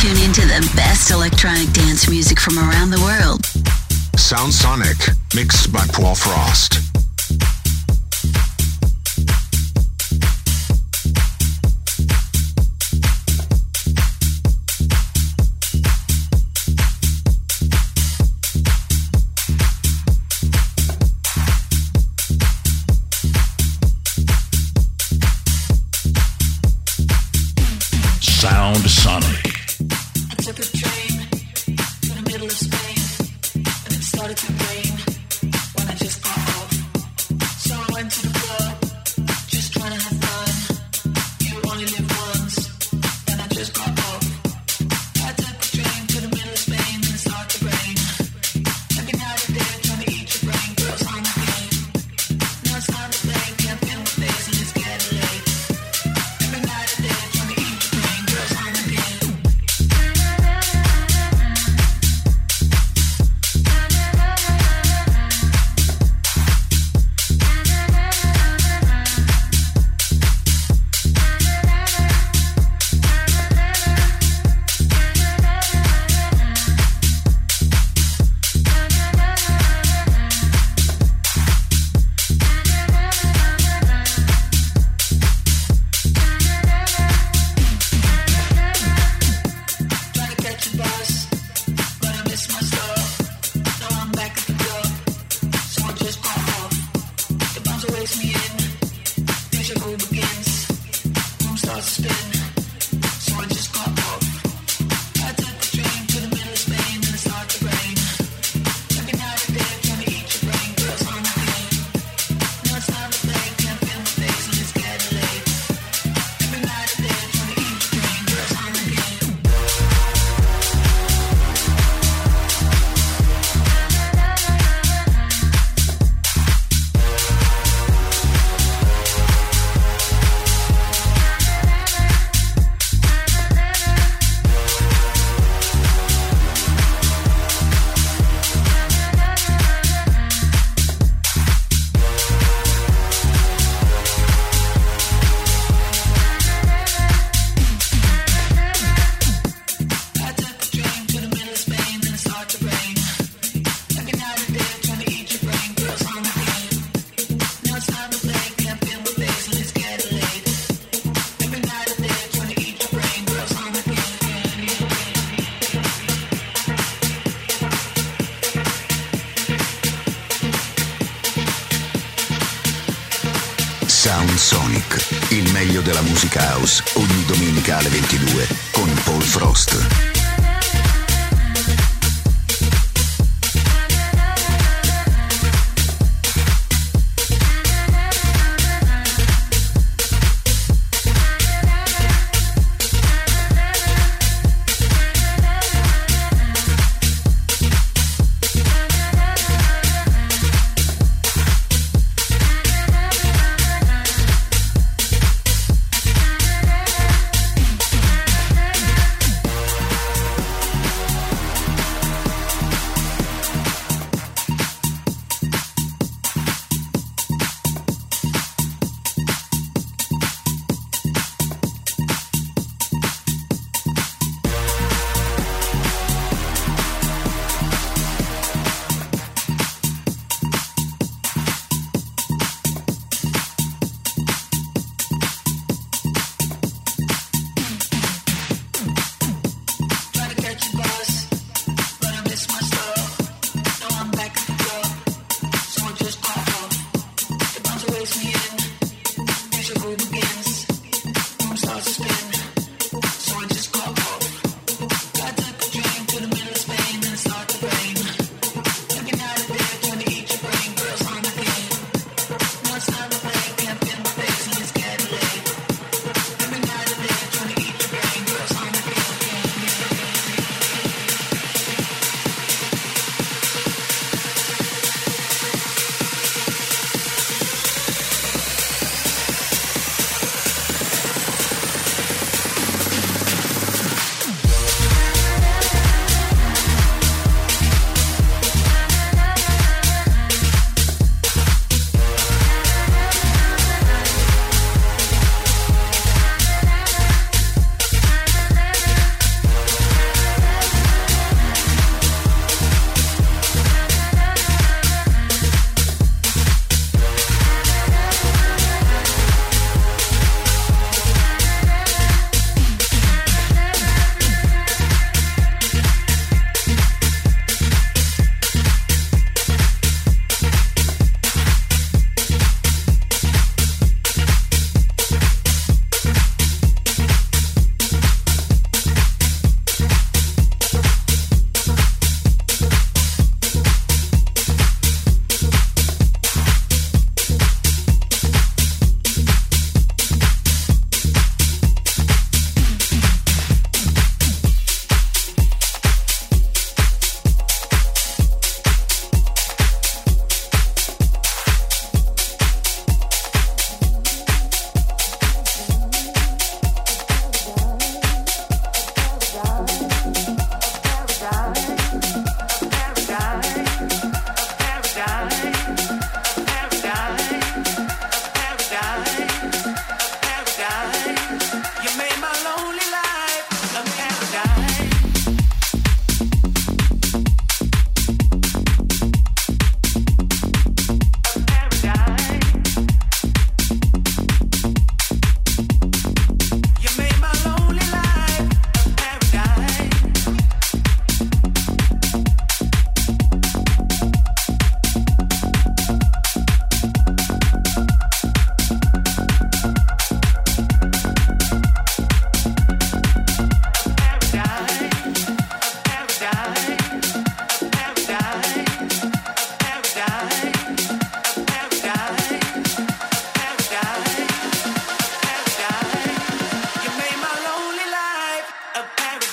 Tune into the best electronic dance music from around the world. Sound Sonic, mixed by Paul Frost. Sound Sonic. I took a train to the middle of Spain, and it started to rain when I just got off. So I went to the club, just trying to have fun. You only live once, and I just got off. I took a train to the middle of Spain, and it started to rain. Every night I'm there trying to eat your brain, girls on the game. Now it's time to play, can't feel my face, and it's getting late. Every night I'm there trying to eat your brain, girls on the game. Sound Sonic, il meglio della musica house, ogni domenica alle 22 con Paul Frost.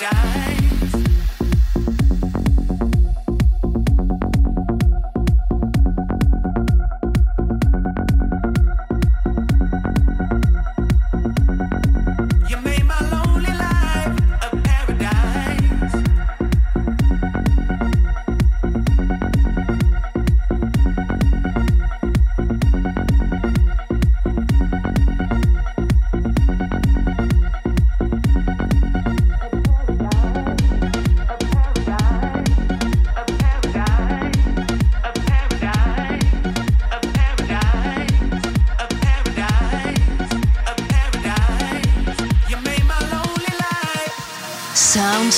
Sound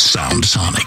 Sound Sonic.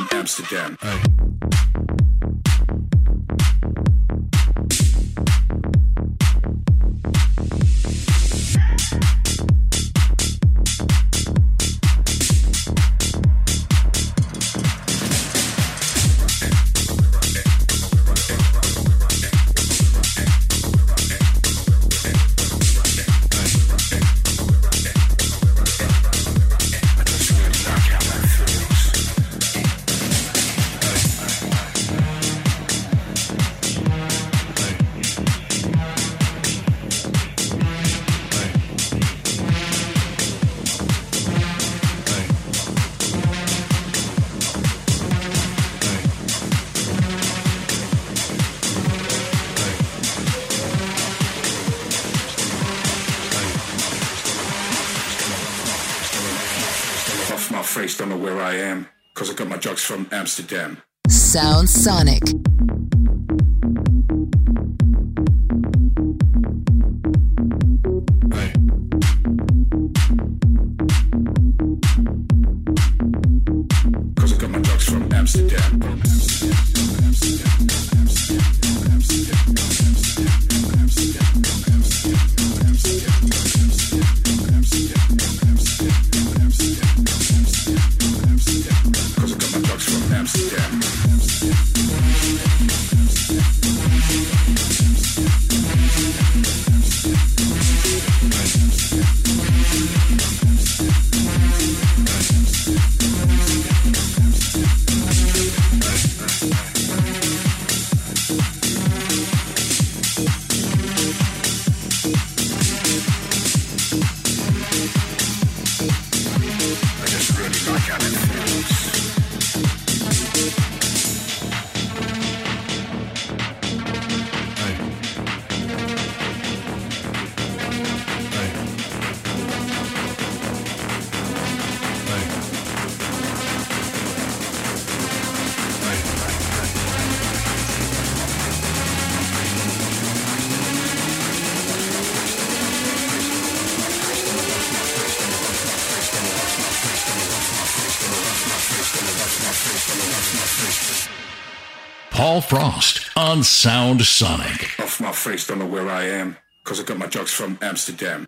from Amsterdam. Don't know where I am, 'cause I got my drugs from Amsterdam. Sound Sonic. Paul Frost on Sound Sonic. Off my face, don't know where I am, 'cause I got my drugs from Amsterdam.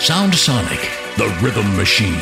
Sound Sonic, the Rhythm Machine.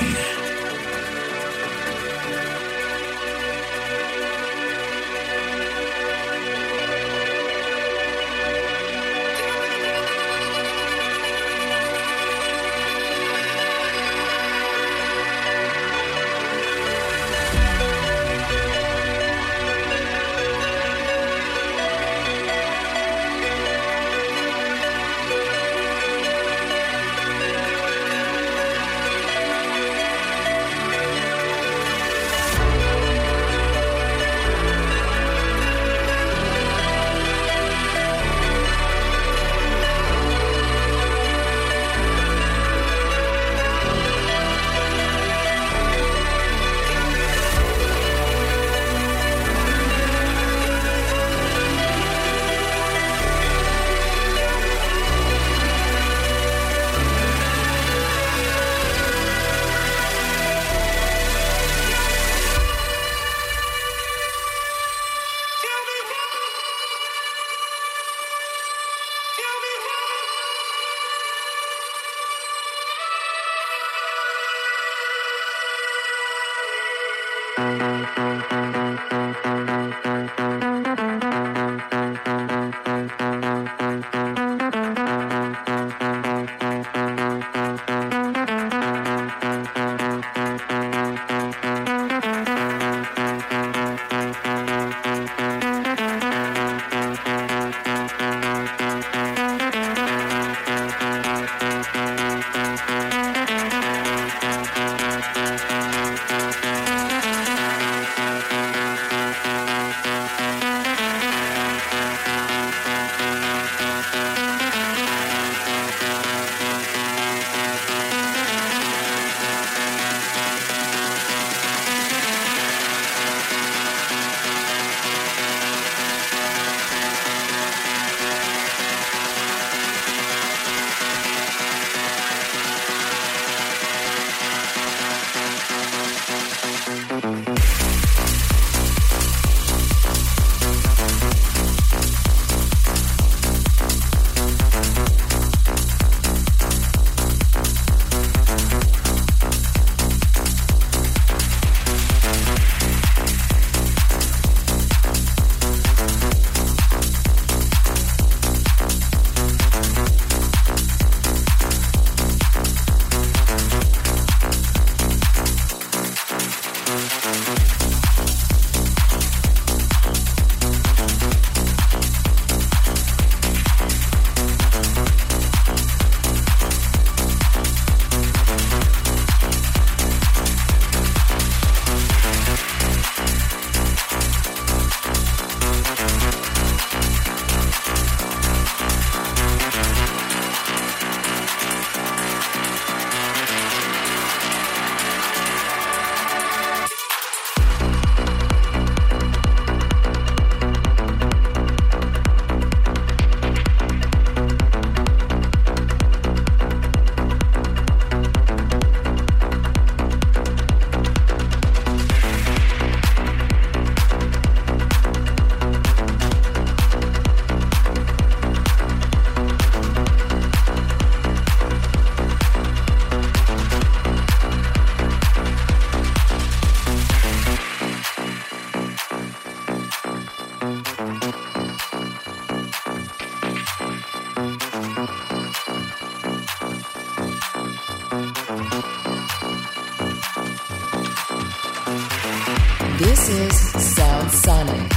This is Sound Sonic.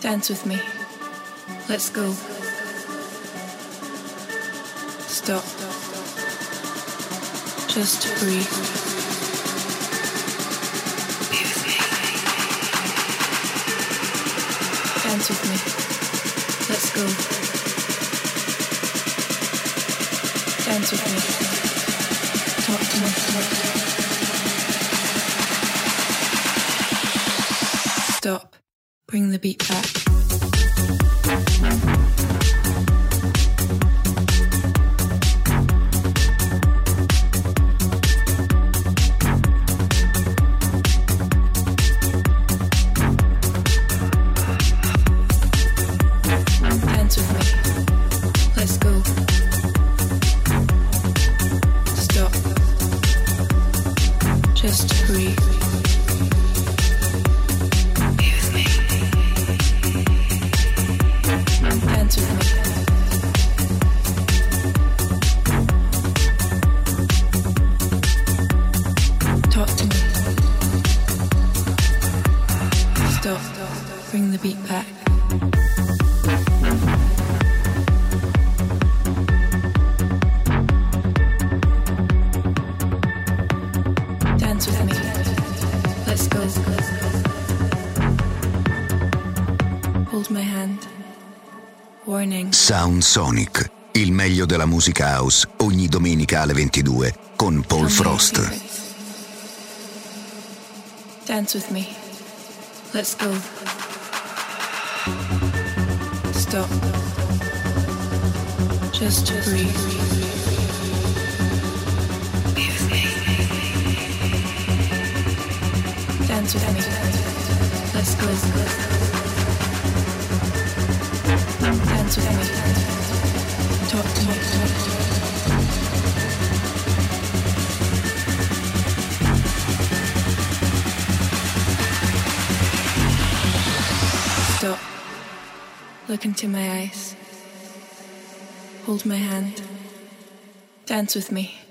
Dance with me. Let's go. Stop. Just breathe. Be with me. Dance with me. Let's go. Dance with me. Talk to me. Stop. Bring the beat back. Sound Sonic, il meglio della musica house, ogni domenica alle 22 con Paul Frost. Dance with me. Let's go. Stop. Just breathe. Be with me. Dance with me. Let's go. Dance with me. Talk to me. Stop. Look into my eyes. Hold my hand. Dance with me.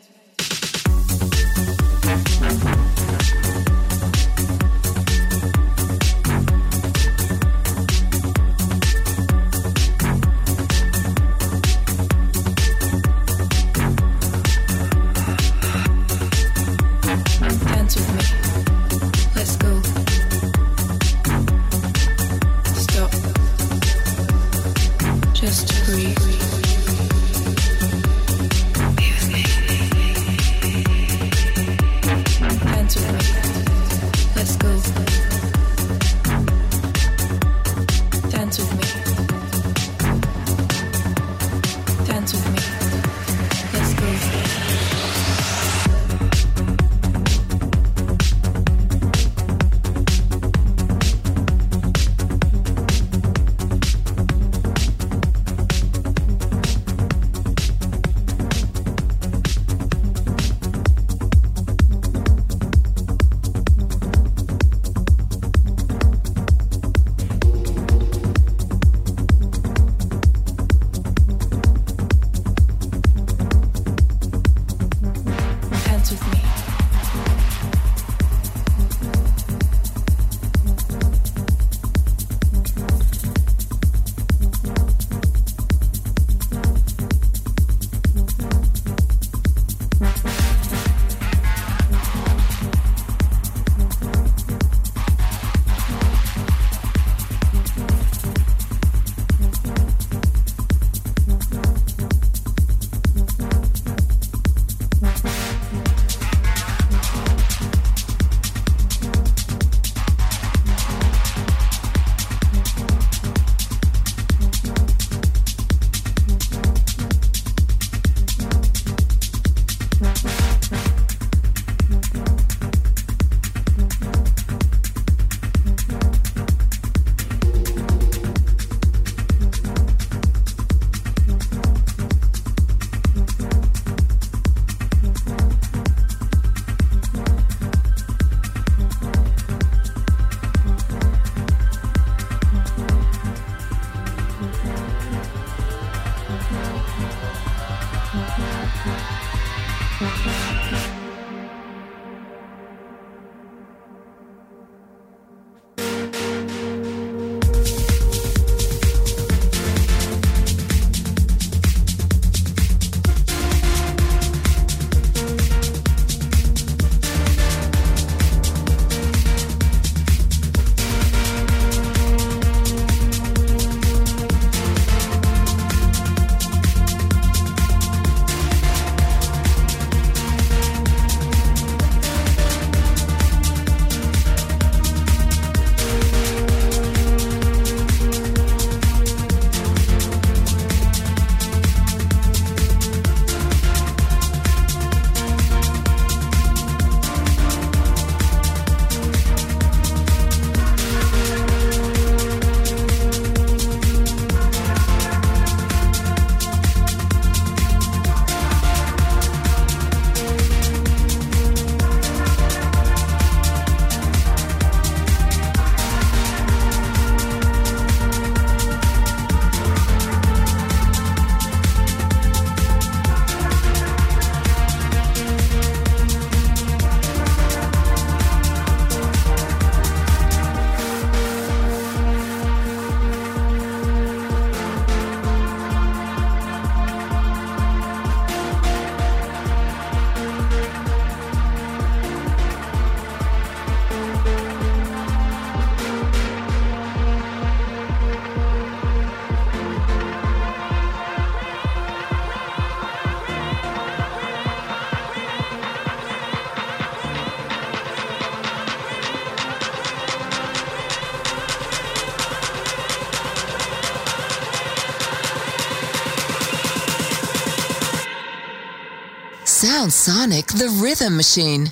Sound Sonic, the rhythm machine.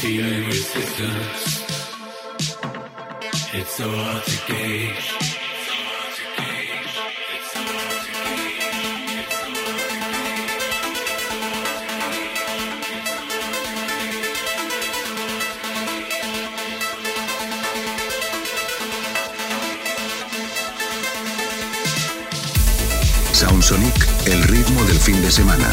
feeling resistance. It's so hard to gauge. Sound Sonic, el ritmo del fin de semana.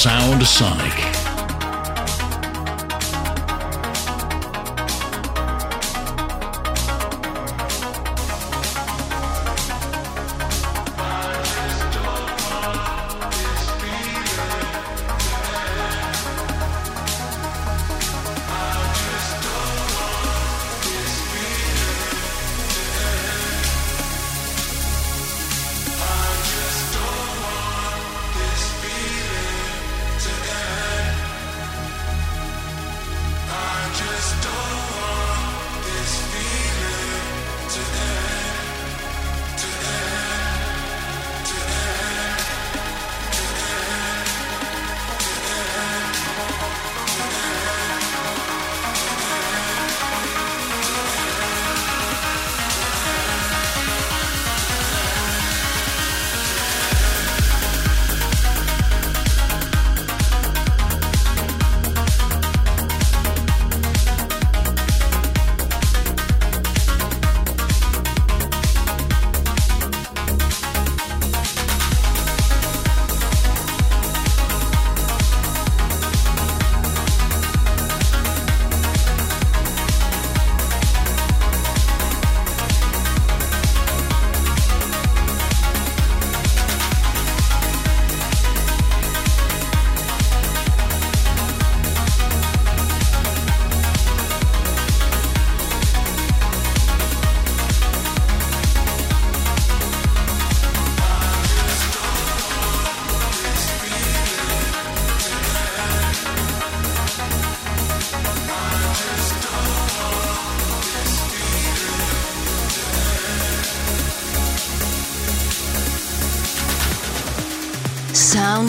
Sound Sonic. Sound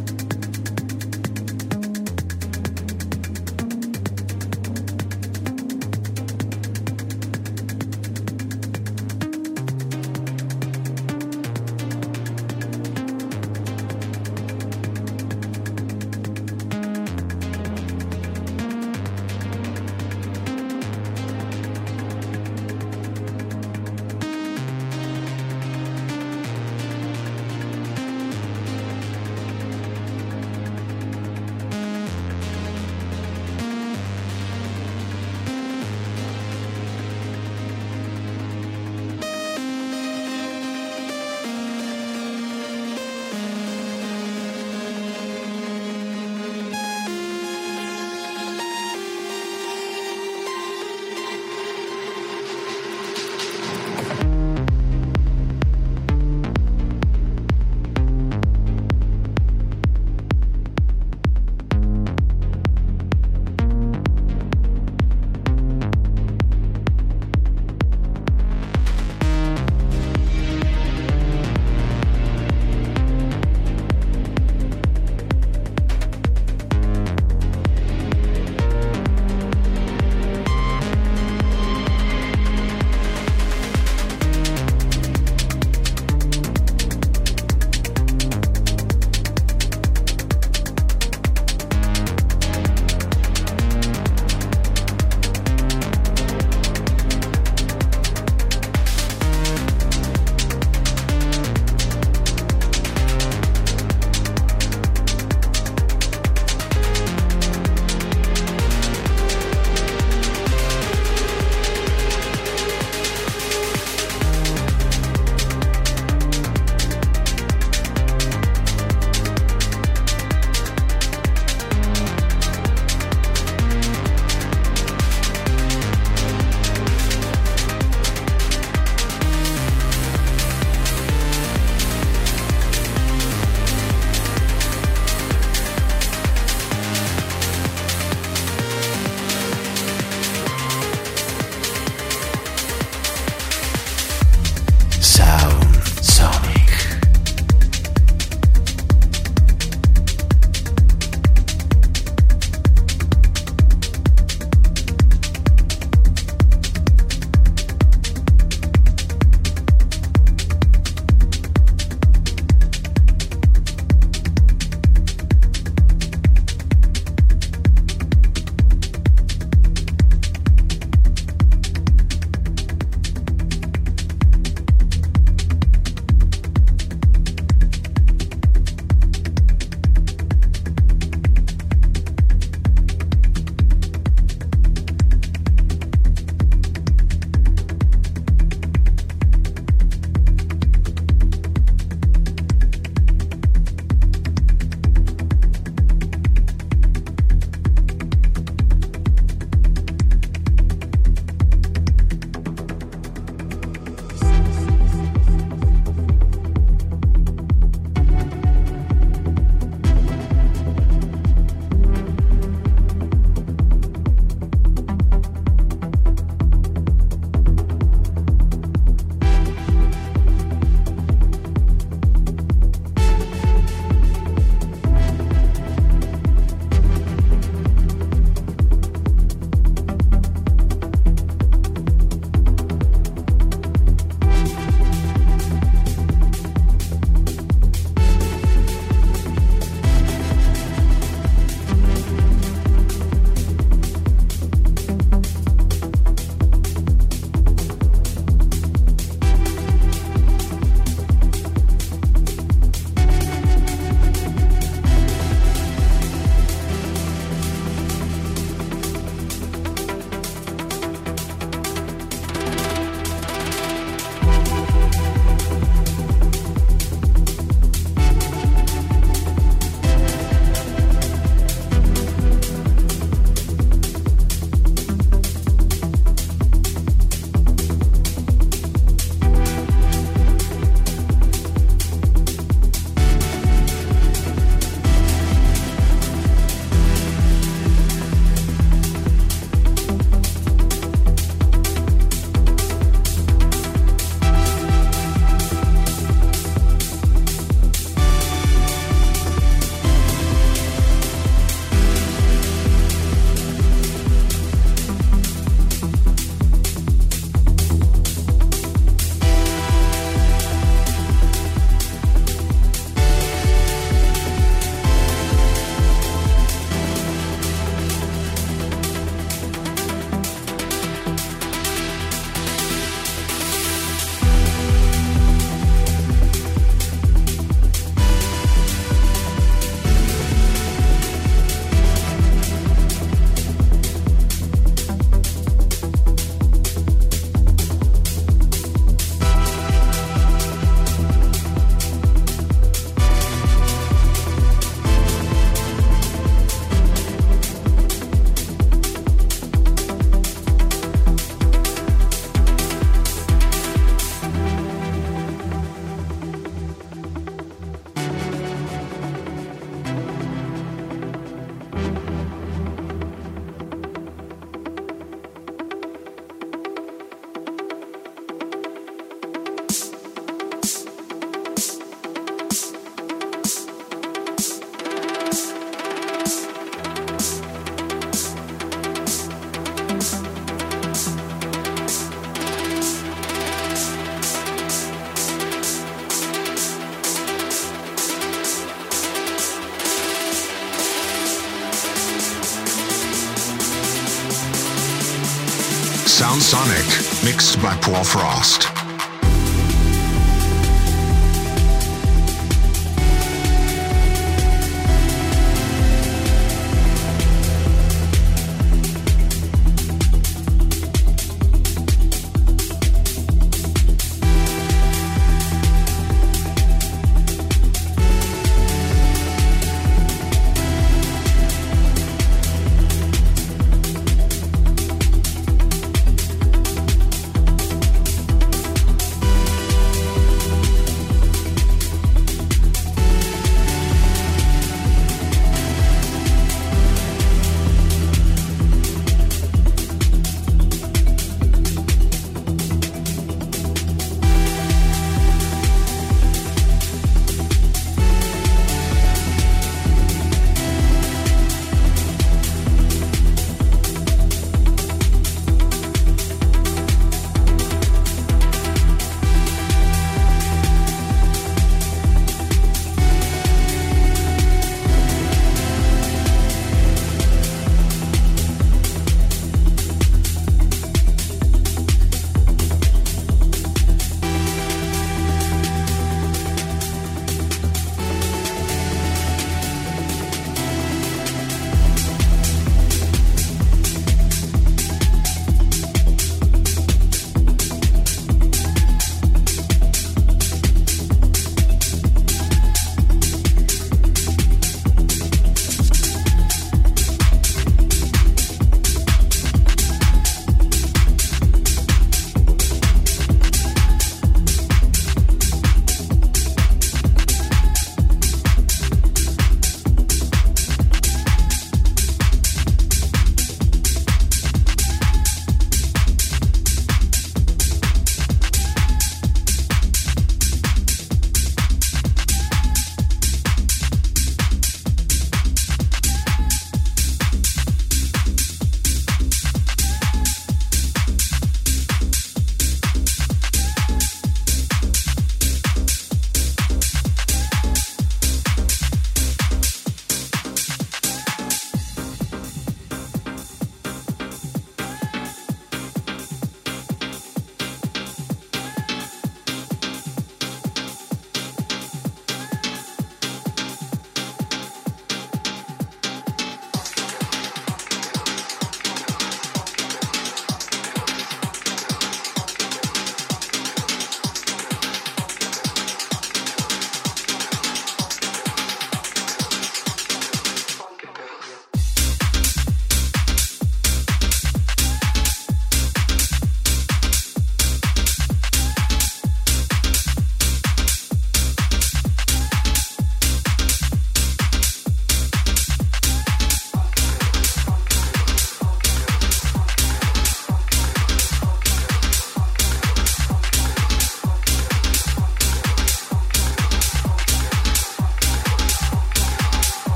Sound Sonic, mixed by Paul Frost.